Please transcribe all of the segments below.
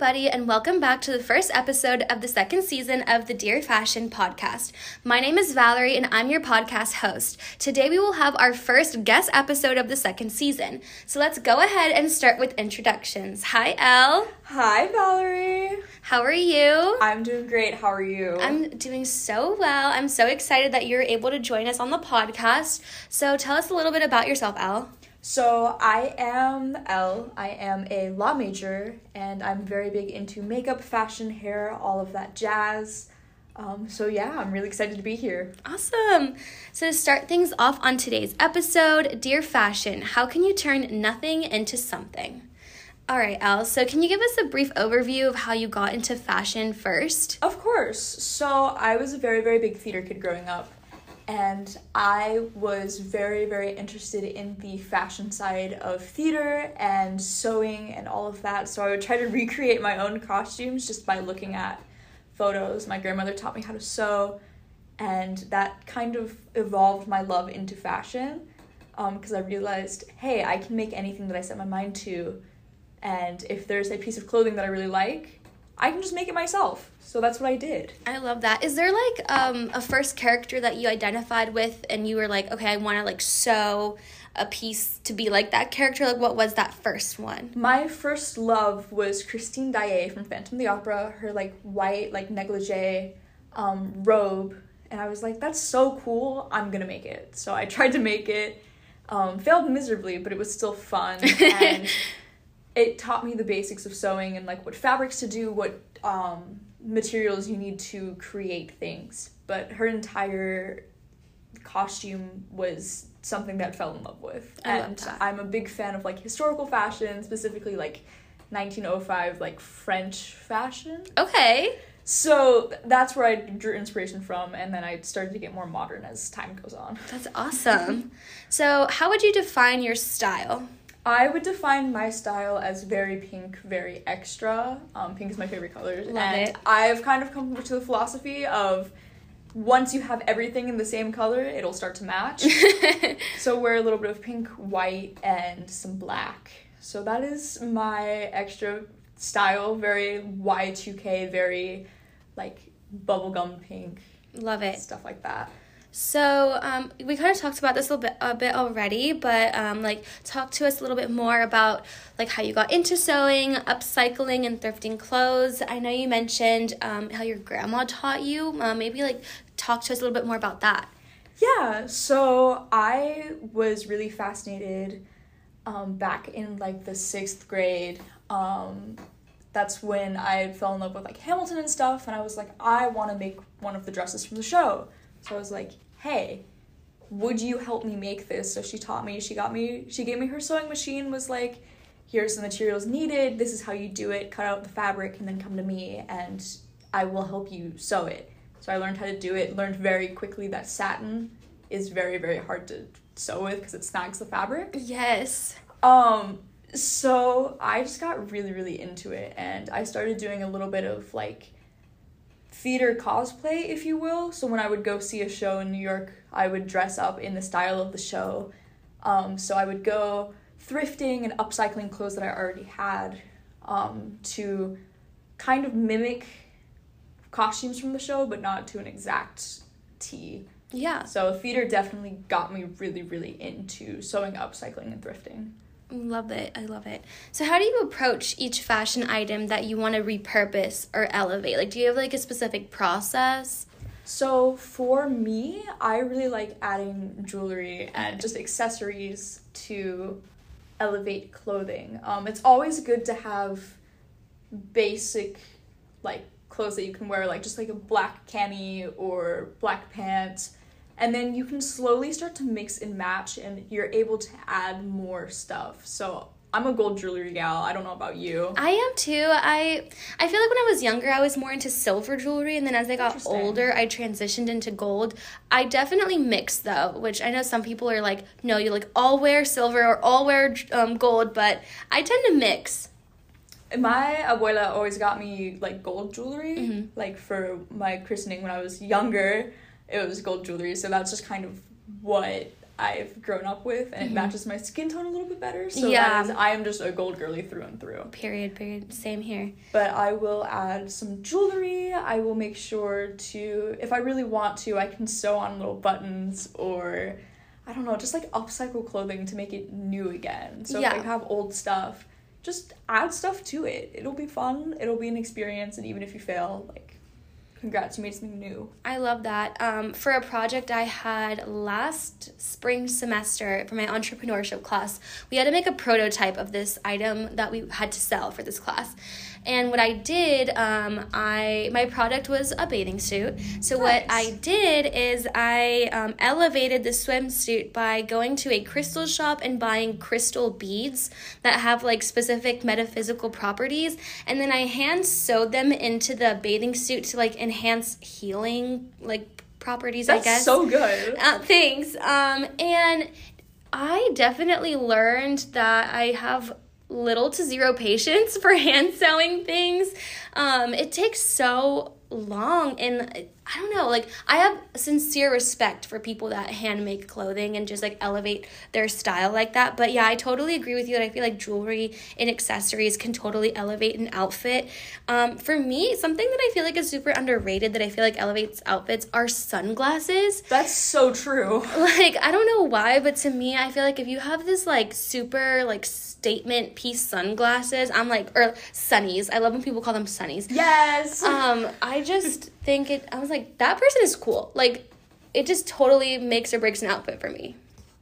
everybody, and welcome back to the first episode of the second season of the Dear Fashion Podcast. My name is Valerie, and I'm your podcast host. Today we will have our first guest episode of the second season. So let's go ahead and start with introductions. Hi, Elle. Hi, Valerie. How are you? I'm doing great. How are you? I'm doing so well. I'm so excited that you're able to join us on the podcast. So tell us a little bit about yourself, Elle. So I am Elle, I am a law major, and I'm very big into makeup, fashion, hair, all of that jazz. So yeah, I'm really excited to be here. Awesome. So to start things off on today's episode, Dear Fashion, how can you turn nothing into something? All right, Elle, so can you give us a brief overview of how you got into fashion first? Of course. So I was a very, very big theater kid growing up. And I was very, very interested in the fashion side of theater and sewing and all of that. So I would try to recreate my own costumes just by looking at photos. My grandmother taught me how to sew, and that kind of evolved my love into fashion because I realized, hey, I can make anything that I set my mind to. And if there's a piece of clothing that I really like, I can just make it myself. So that's what I did. I love that. Is there like a first character that you identified with and you were like, okay, I want to like sew a piece to be like that character? Like, what was that first one? My first love was Christine Daaé from Phantom of the Opera. Her like white like negligee robe. And I was like, that's so cool. I'm going to make it. So I tried to make it. Failed miserably, but it was still fun. And it taught me the basics of sewing and, like, what fabrics to do, what materials you need to create things. But her entire costume was something that I fell in love with. And I'm a big fan of, like, historical fashion, specifically, like, 1905, like, French fashion. Okay. So that's where I drew inspiration from, and then I started to get more modern as time goes on. That's awesome. So how would you define your style? I would define my style as very pink, very extra. Pink is my favorite color. Love it. I've kind of come to the philosophy of once you have everything in the same color, it'll start to match. So wear a little bit of pink, white, and some black. So that is my extra style. Very Y2K, very like bubblegum pink. Love it. Stuff like that. So, we kind of talked about this a bit already, but, like, talk to us a little bit more about, like, how you got into sewing, upcycling, and thrifting clothes. I know you mentioned, how your grandma taught you. Maybe, like, talk to us a little bit more about that. Yeah, so I was really fascinated, back in, like, the 6th grade. That's when I fell in love with, like, Hamilton and stuff, and I was like, I want to make one of the dresses from the show. So I was like, hey, would you help me make this? So she taught me, she gave me her sewing machine, was like, here's the materials needed, this is how you do it, cut out the fabric, and then come to me, and I will help you sew it. So I learned how to do it, learned very quickly that satin is very, very hard to sew with because it snags the fabric. Yes. So I just got really, really into it, and I started doing a little bit of, like, theater cosplay, if you will. So when I would go see a show in New York, I would dress up in the style of the show. So I would go thrifting and upcycling clothes that I already had to kind of mimic costumes from the show, but not to an exact T. Yeah. So theater definitely got me really, really into sewing, upcycling, and thrifting. Love it. I love it. So how do you approach each fashion item that you want to repurpose or elevate? Like, do you have, like, a specific process? So for me, I really like adding jewelry and just accessories to elevate clothing. It's always good to have basic, like, clothes that you can wear, like, just, like, a black cami or black pants. And then you can slowly start to mix and match, and you're able to add more stuff. So I'm a gold jewelry gal. I don't know about you. I am too. I feel like when I was younger, I was more into silver jewelry. And then as I got older, I transitioned into gold. I definitely mix, though, which I know some people are like, no, you like all wear silver or all wear gold. But I tend to mix. My abuela always got me, like, gold jewelry, like, for my christening when I was younger. It was gold jewelry, so that's just kind of what I've grown up with, and it matches my skin tone a little bit better. So yeah, that is, I am just a gold girly through and through. Period. Same here. But I will add some jewelry. I will make sure to, if I really want to, I can sew on little buttons or, I don't know, just like upcycle clothing to make it new again. So if I have old stuff, just add stuff to it. It'll be fun. It'll be an experience. And even if you fail, like, congrats, you made something new. I love that. For a project I had last spring semester for my entrepreneurship class, we had to make a prototype of this item that we had to sell for this class. And what I did, my product was a bathing suit. So nice. What I did is I elevated the swimsuit by going to a crystal shop and buying crystal beads that have like specific metaphysical properties. And then I hand sewed them into the bathing suit to like enhance healing like properties. That's, I guess. That's so good. Thanks. And I definitely learned that I have little to zero patience for hand sewing things. It takes so long, and I don't know, like, I have sincere respect for people that hand make clothing and just like elevate their style like that. But yeah, I totally agree with you, and I feel like jewelry and accessories can totally elevate an outfit. For me, something that I feel like is super underrated that I feel like elevates outfits are sunglasses. That's so true. Like, I don't know why, but to me, I feel like if you have this like super like statement piece sunglasses, I'm like, or sunnies. I love when people call them sunnies. Yes. I just think it, I was like, that person is cool. Like, it just totally makes or breaks an outfit for me.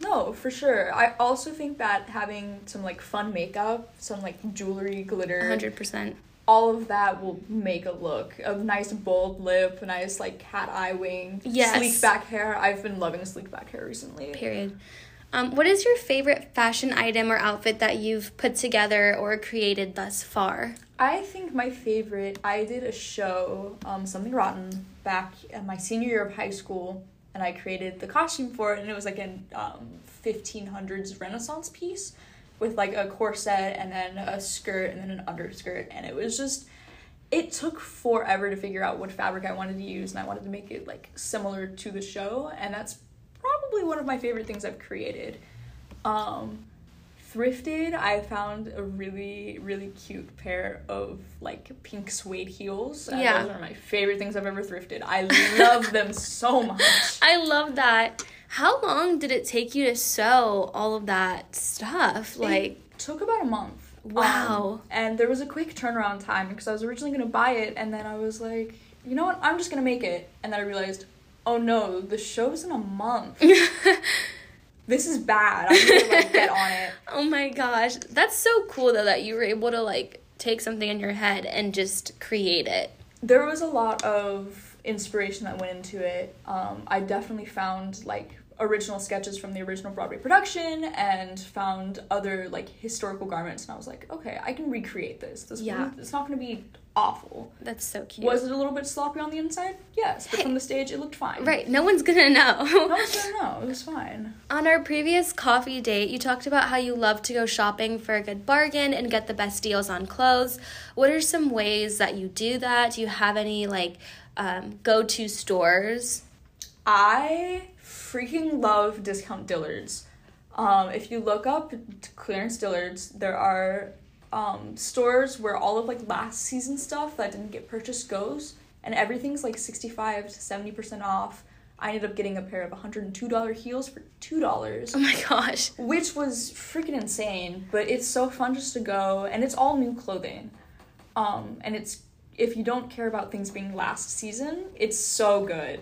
No, for sure. I also think that having some like fun makeup, some like jewelry, glitter, 100%, all of that will make a look. A nice bold lip, a nice like cat eye wing, yes, sleek back hair. I've been loving sleek back hair recently. Period. What is your favorite fashion item or outfit that you've put together or created thus far? I think my favorite, I did a show, Something Rotten, back in my senior year of high school, and I created the costume for it, and it was like an 1500s Renaissance piece with like a corset and then a skirt and then an underskirt, and it was just, it took forever to figure out what fabric I wanted to use, and I wanted to make it like similar to the show, and that's probably one of my favorite things I've created. Thrifted, I found a really cute pair of like pink suede heels. Yeah, those are my favorite things I've ever thrifted. I love them so much. I love that. How long did it take you to sew all of that stuff? Like, it took about a month. Wow. And there was a quick turnaround time because I was originally going to buy it, and then I was like, you know what, I'm just going to make it. And then I realized, oh no, the show's in a month. This is bad. I need to like get on it. Oh my gosh. That's so cool though that you were able to like take something in your head and just create it. There was a lot of inspiration that went into it. I definitely found like original sketches from the original Broadway production and found other like historical garments, and I was like, okay, I can recreate this. Yeah, it's not gonna be awful. That's so cute. Was it a little bit sloppy on the inside? Yes, but from the stage it looked fine. Right, no one's gonna know. It was fine. On our previous coffee date, you talked about how you love to go shopping for a good bargain and get the best deals on clothes. What are some ways that you do that? Do you have any like go-to stores? I freaking love discount Dillard's. If you look up clearance Dillard's, there are stores where all of like last season stuff that didn't get purchased goes, and everything's like 65 to 70% off. I ended up getting a pair of $102 heels for $2. Oh my gosh. Which was freaking insane, but it's so fun just to go, and it's all new clothing. And it's, if you don't care about things being last season, it's so good.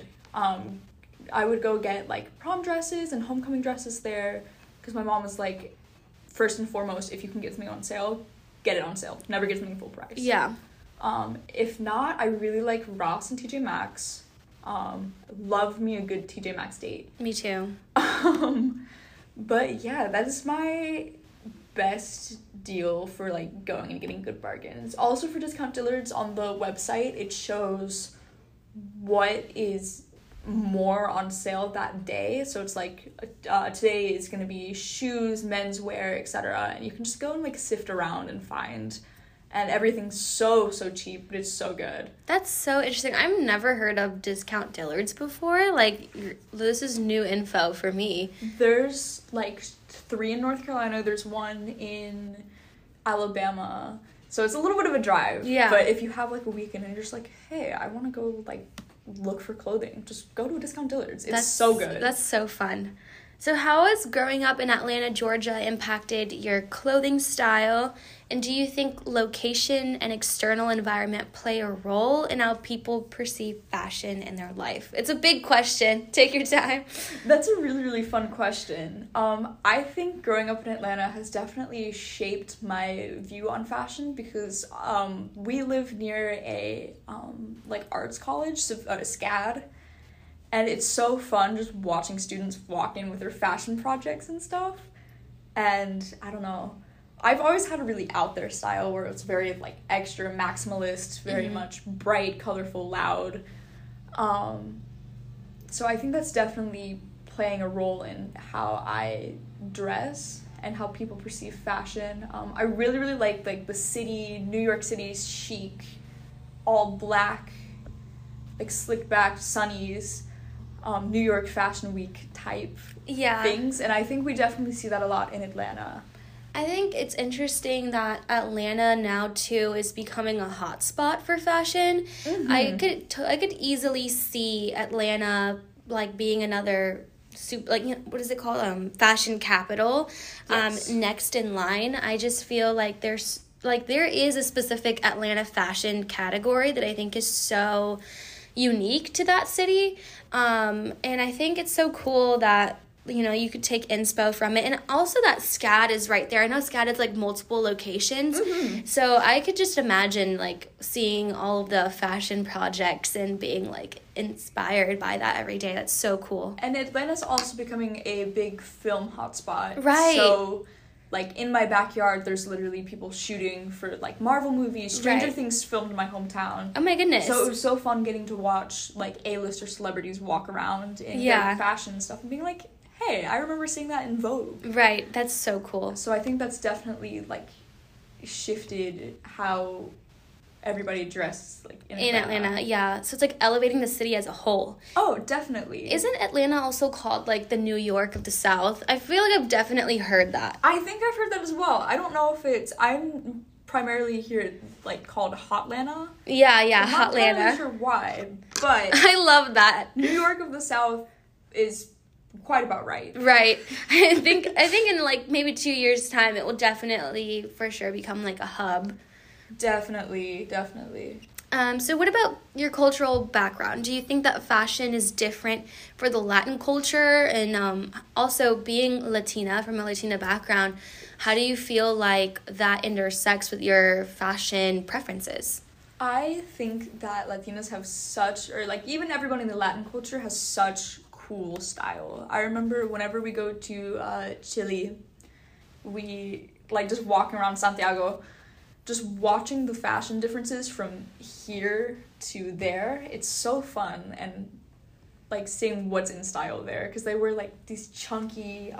I would go get like prom dresses and homecoming dresses there because my mom was like, first and foremost, if you can get something on sale, get it on sale. Never get something full price. Yeah. If not, I really like Ross and TJ Maxx. Love me a good TJ Maxx date. Me too. But yeah, that is my best deal for like going and getting good bargains. Also for discount Dillard's, on the website, it shows what is more on sale that day, so it's like today is going to be shoes, menswear, etc., and you can just go and like sift around and find and everything's so cheap, but it's so good. That's so interesting. I've never heard of Discount Dillard's before. Like, this is new info for me. There's like 3 in North Carolina. There's 1 in Alabama. So it's a little bit of a drive. Yeah. But if you have like a weekend and you're just like, hey, I want to go like look for clothing, just go to a Discount Dillard's. It's so good. That's so fun. So how has growing up in Atlanta, Georgia impacted your clothing style? And do you think location and external environment play a role in how people perceive fashion in their life? It's a big question. Take your time. That's a really, really fun question. I think growing up in Atlanta has definitely shaped my view on fashion because we live near a like arts college, so a SCAD. And it's so fun just watching students walk in with their fashion projects and stuff. And I don't know. I've always had a really out there style where it's very like extra maximalist, very much bright, colorful, loud. So I think that's definitely playing a role in how I dress and how people perceive fashion. I really, really like the city, New York City's chic, all black, like slick back sunnies. New York Fashion Week type things, and I think we definitely see that a lot in Atlanta. I think it's interesting that Atlanta now too is becoming a hotspot for fashion. I could easily see Atlanta like being another fashion capital, next in line. I just feel like there is a specific Atlanta fashion category that I think is so unique to that city, and I think it's so cool that, you know, you could take inspo from it, and also that SCAD is right there. I know SCAD is like multiple locations, so I could just imagine like seeing all of the fashion projects and being like inspired by that every day. That's so cool. And Atlanta's also becoming a big film hotspot, right? So like in my backyard, there's literally people shooting for like Marvel movies. Stranger Things filmed in my hometown. Oh my goodness! So it was so fun getting to watch like A-lister celebrities walk around in their fashion and stuff, and being like, "Hey, I remember seeing that in Vogue." Right, that's so cool. So I think that's definitely like shifted how everybody dressed like in Atlanta. Yeah, so it's like elevating the city as a whole. Oh, definitely. Isn't Atlanta also called like the New York of the South? I feel like I've definitely heard that. I think I've heard that as well. I don't know if it's, I'm primarily here like called Hotlanta. Yeah, Hotlanta. I'm not really sure why, but I love that. New York of the South is quite about right. I think in like maybe 2 years time it will definitely for sure become like a hub. Definitely. So what about your cultural background? Do you think that fashion is different for the Latin culture? And also being Latina, from a Latina background, how do you feel like that intersects with your fashion preferences? I think that Latinas have such, or like even everyone in the Latin culture has such cool style. I remember whenever we go to Chile, we like just walking around Santiago, just watching the fashion differences from here to there, it's so fun, and like seeing what's in style there, because they wear like these chunky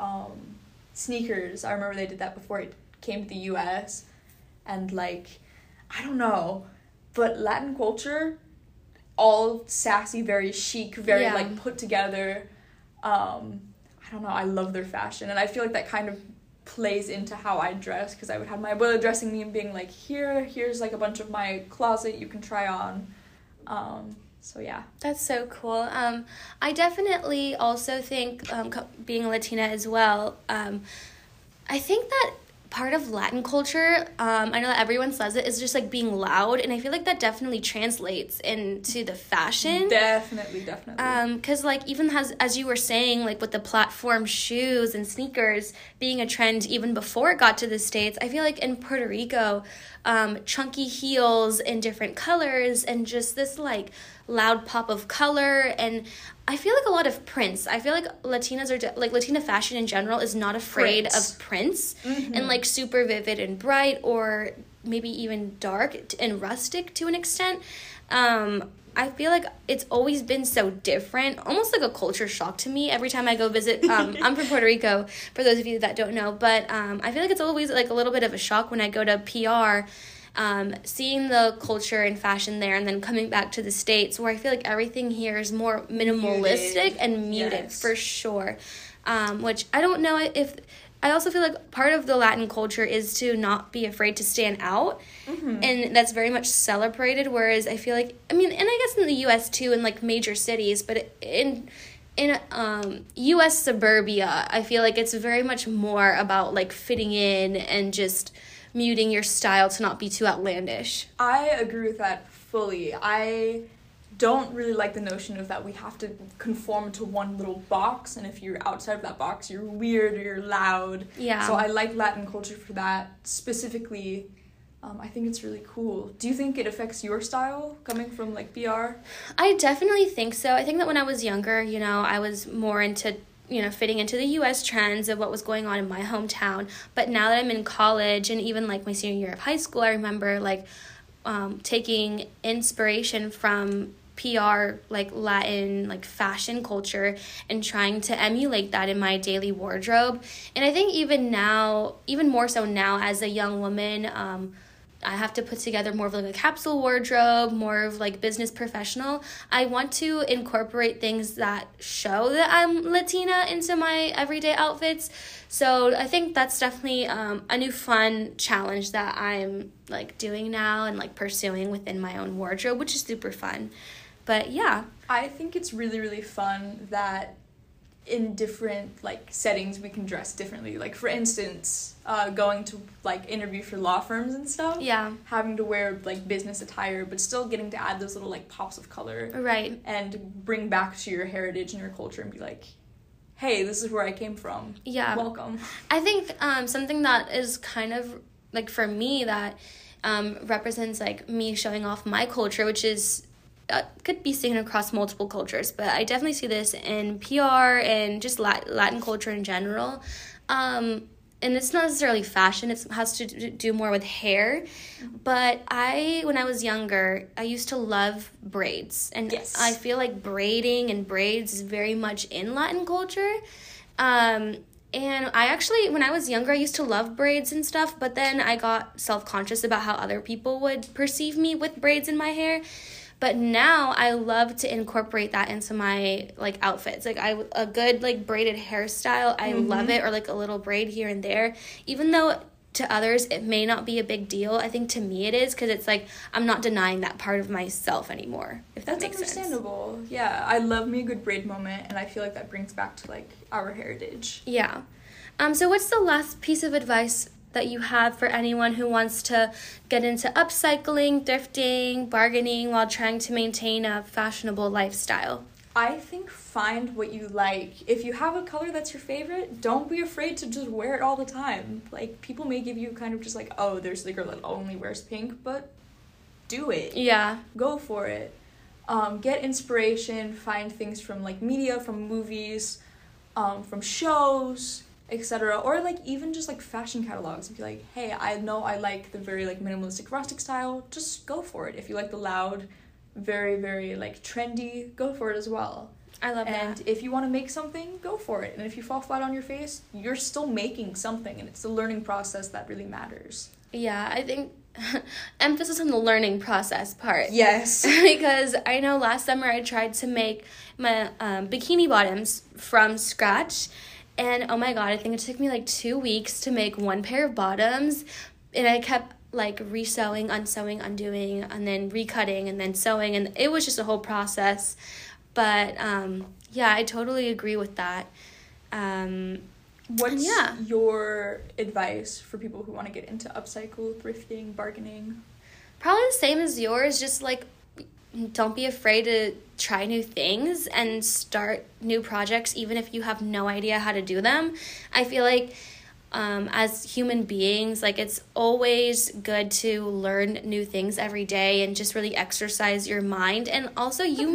sneakers. I remember they did that before it came to the US, and like, I don't know, but Latin culture, all sassy, very chic, very like put together. I don't know, I love their fashion, and I feel like that kind of plays into how I dress, because I would have my abuela dressing me and being like, here's like a bunch of my closet you can try on. So yeah, that's so cool. I definitely also think being Latina as well, I think that part of Latin culture, I know that everyone says it, is just like being loud, and I feel like that definitely translates into the fashion. Definitely. Because like even as you were saying, like with the platform shoes and sneakers being a trend even before it got to the States, I feel like in Puerto Rico, chunky heels in different colors and just this like loud pop of color, and I feel like a lot of prints. I feel like Latinas are like Latina fashion in general is not afraid of prints and like super vivid and bright, or maybe even dark and rustic to an extent. I feel like it's always been so different, almost like a culture shock to me every time I go visit. I'm from Puerto Rico, for those of you that don't know, but I feel like it's always like a little bit of a shock when I go to PR. seeing the culture and fashion there, and then coming back to the States where I feel like everything here is more minimalistic and muted, yes, for sure. Which I don't know if... I also feel like part of the Latin culture is to not be afraid to stand out, mm-hmm, and that's very much celebrated, whereas I feel like, I mean, and I guess in the U.S. too, in, like, major cities, but in U.S. suburbia, I feel like it's very much more about, like, fitting in and just muting your style to not be too outlandish. I agree with that fully. I don't really like the notion of that we have to conform to one little box, and if you're outside of that box, you're weird or you're loud. Yeah. So I like Latin culture for that specifically. I think it's really cool. Do you think it affects your style coming from, like, BR? I definitely think so. I think that when I was younger, you know, I was more into, you know, fitting into the U.S. trends of what was going on in my hometown. But now that I'm in college and even, like, my senior year of high school, I remember, like, taking inspiration from PR, like, Latin, like, fashion culture, and trying to emulate that in my daily wardrobe. And I think even now, even more so now as a young woman, I have to put together more of, like, a capsule wardrobe, more of, like, business professional. I want to incorporate things that show that I'm Latina into my everyday outfits. So I think that's definitely a new fun challenge that I'm, like, doing now and, like, pursuing within my own wardrobe, which is super fun. But yeah, I think it's really, really fun that in different, like, settings we can dress differently. Like, for instance, going to, like, interview for law firms and stuff. Yeah. Having to wear, like, business attire, but still getting to add those little, like, pops of color. Right. And bring back to your heritage and your culture and be like, hey, this is where I came from. Yeah. Welcome. I think something that is kind of, like, for me that represents, like, me showing off my culture, which is... could be seen across multiple cultures, but I definitely see this in PR and just Latin culture in general. And it's not necessarily fashion, it has to do more with hair. But when I was younger, I used to love braids. And yes, I feel like braiding and braids is very much in Latin culture. And I actually, when I was younger, I used to love braids and stuff, but then I got self-conscious about how other people would perceive me with braids in my hair. But now I love to incorporate that into my, like, outfits. Like, a good, like, braided hairstyle, I mm-hmm. love it, or, like, a little braid here and there. Even though to others it may not be a big deal, I think to me it is, because it's like I'm not denying that part of myself anymore, if that makes sense. That's understandable. Yeah, I love me a good braid moment, and I feel like that brings back to, like, our heritage. Yeah. So what's the last piece of advice that you have for anyone who wants to get into upcycling, thrifting, bargaining while trying to maintain a fashionable lifestyle? I think find what you like. If you have a color that's your favorite, don't be afraid to just wear it all the time. Like, people may give you kind of just like, oh, there's the girl that only wears pink, but do it. Yeah. Go for it. Get inspiration, find things from, like, media, from movies, from shows, etc. Or, like, even just, like, fashion catalogs and be like, hey, I know I like the very, like, minimalistic rustic style, just go for it. If you like the loud, very, very, like, trendy, go for it as well. I love that. And if you want to make something, go for it. And if you fall flat on your face, you're still making something, and it's the learning process that really matters. Yeah, I think emphasis on the learning process part. Yes. Because I know last summer I tried to make my bikini bottoms from scratch. And, oh, my God, I think it took me, like, 2 weeks to make one pair of bottoms. And I kept, like, resewing, unsewing, undoing, and then recutting, and then sewing. And it was just a whole process. But, yeah, I totally agree with that. What's your advice for people who want to get into upcycle, thrifting, bargaining? Probably the same as yours, just, like, don't be afraid to try new things and start new projects, even if you have no idea how to do them. I feel like as human beings, like, it's always good to learn new things every day and just really exercise your mind. And also, you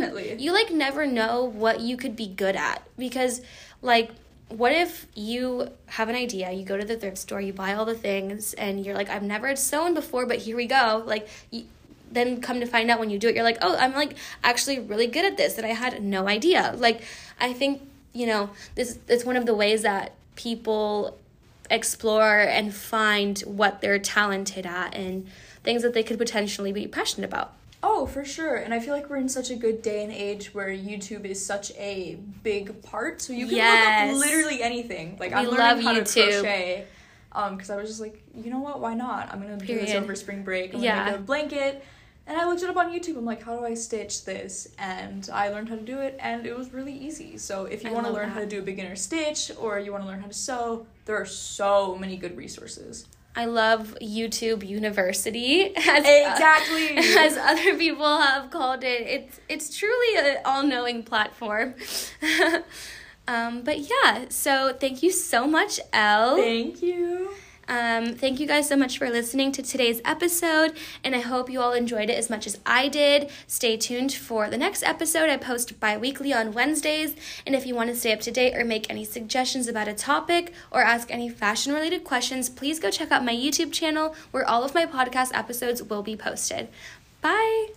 like, never know what you could be good at, because, like, what if you have an idea, you go to the thrift store, you buy all the things, and you're like, I've never sewn before, but here we go. Like, then come to find out when you do it, you're like, oh, I'm, like, actually really good at this, and I had no idea. Like, I think, you know, it's one of the ways that people explore and find what they're talented at, and things that they could potentially be passionate about. Oh, for sure. And I feel like we're in such a good day and age where YouTube is such a big part. So you can look up literally anything. Like, I'm learning how to crochet. Because I was just like, you know what? Why not? I'm going to do this over spring break. I'm going to make a blanket. And I looked it up on YouTube. I'm like, how do I stitch this? And I learned how to do it, and it was really easy. So if you want to learn how to do a beginner stitch, or you want to learn how to sew, there are so many good resources. I love YouTube University, as other people have called it. It's truly an all-knowing platform. But yeah, so thank you so much, Elle. Thank you. Thank you guys so much for listening to today's episode, and I hope you all enjoyed it as much as I did. Stay tuned for the next episode. I post bi-weekly on Wednesdays, and if you want to stay up to date or make any suggestions about a topic or ask any fashion-related questions, please go check out my YouTube channel where all of my podcast episodes will be posted. Bye!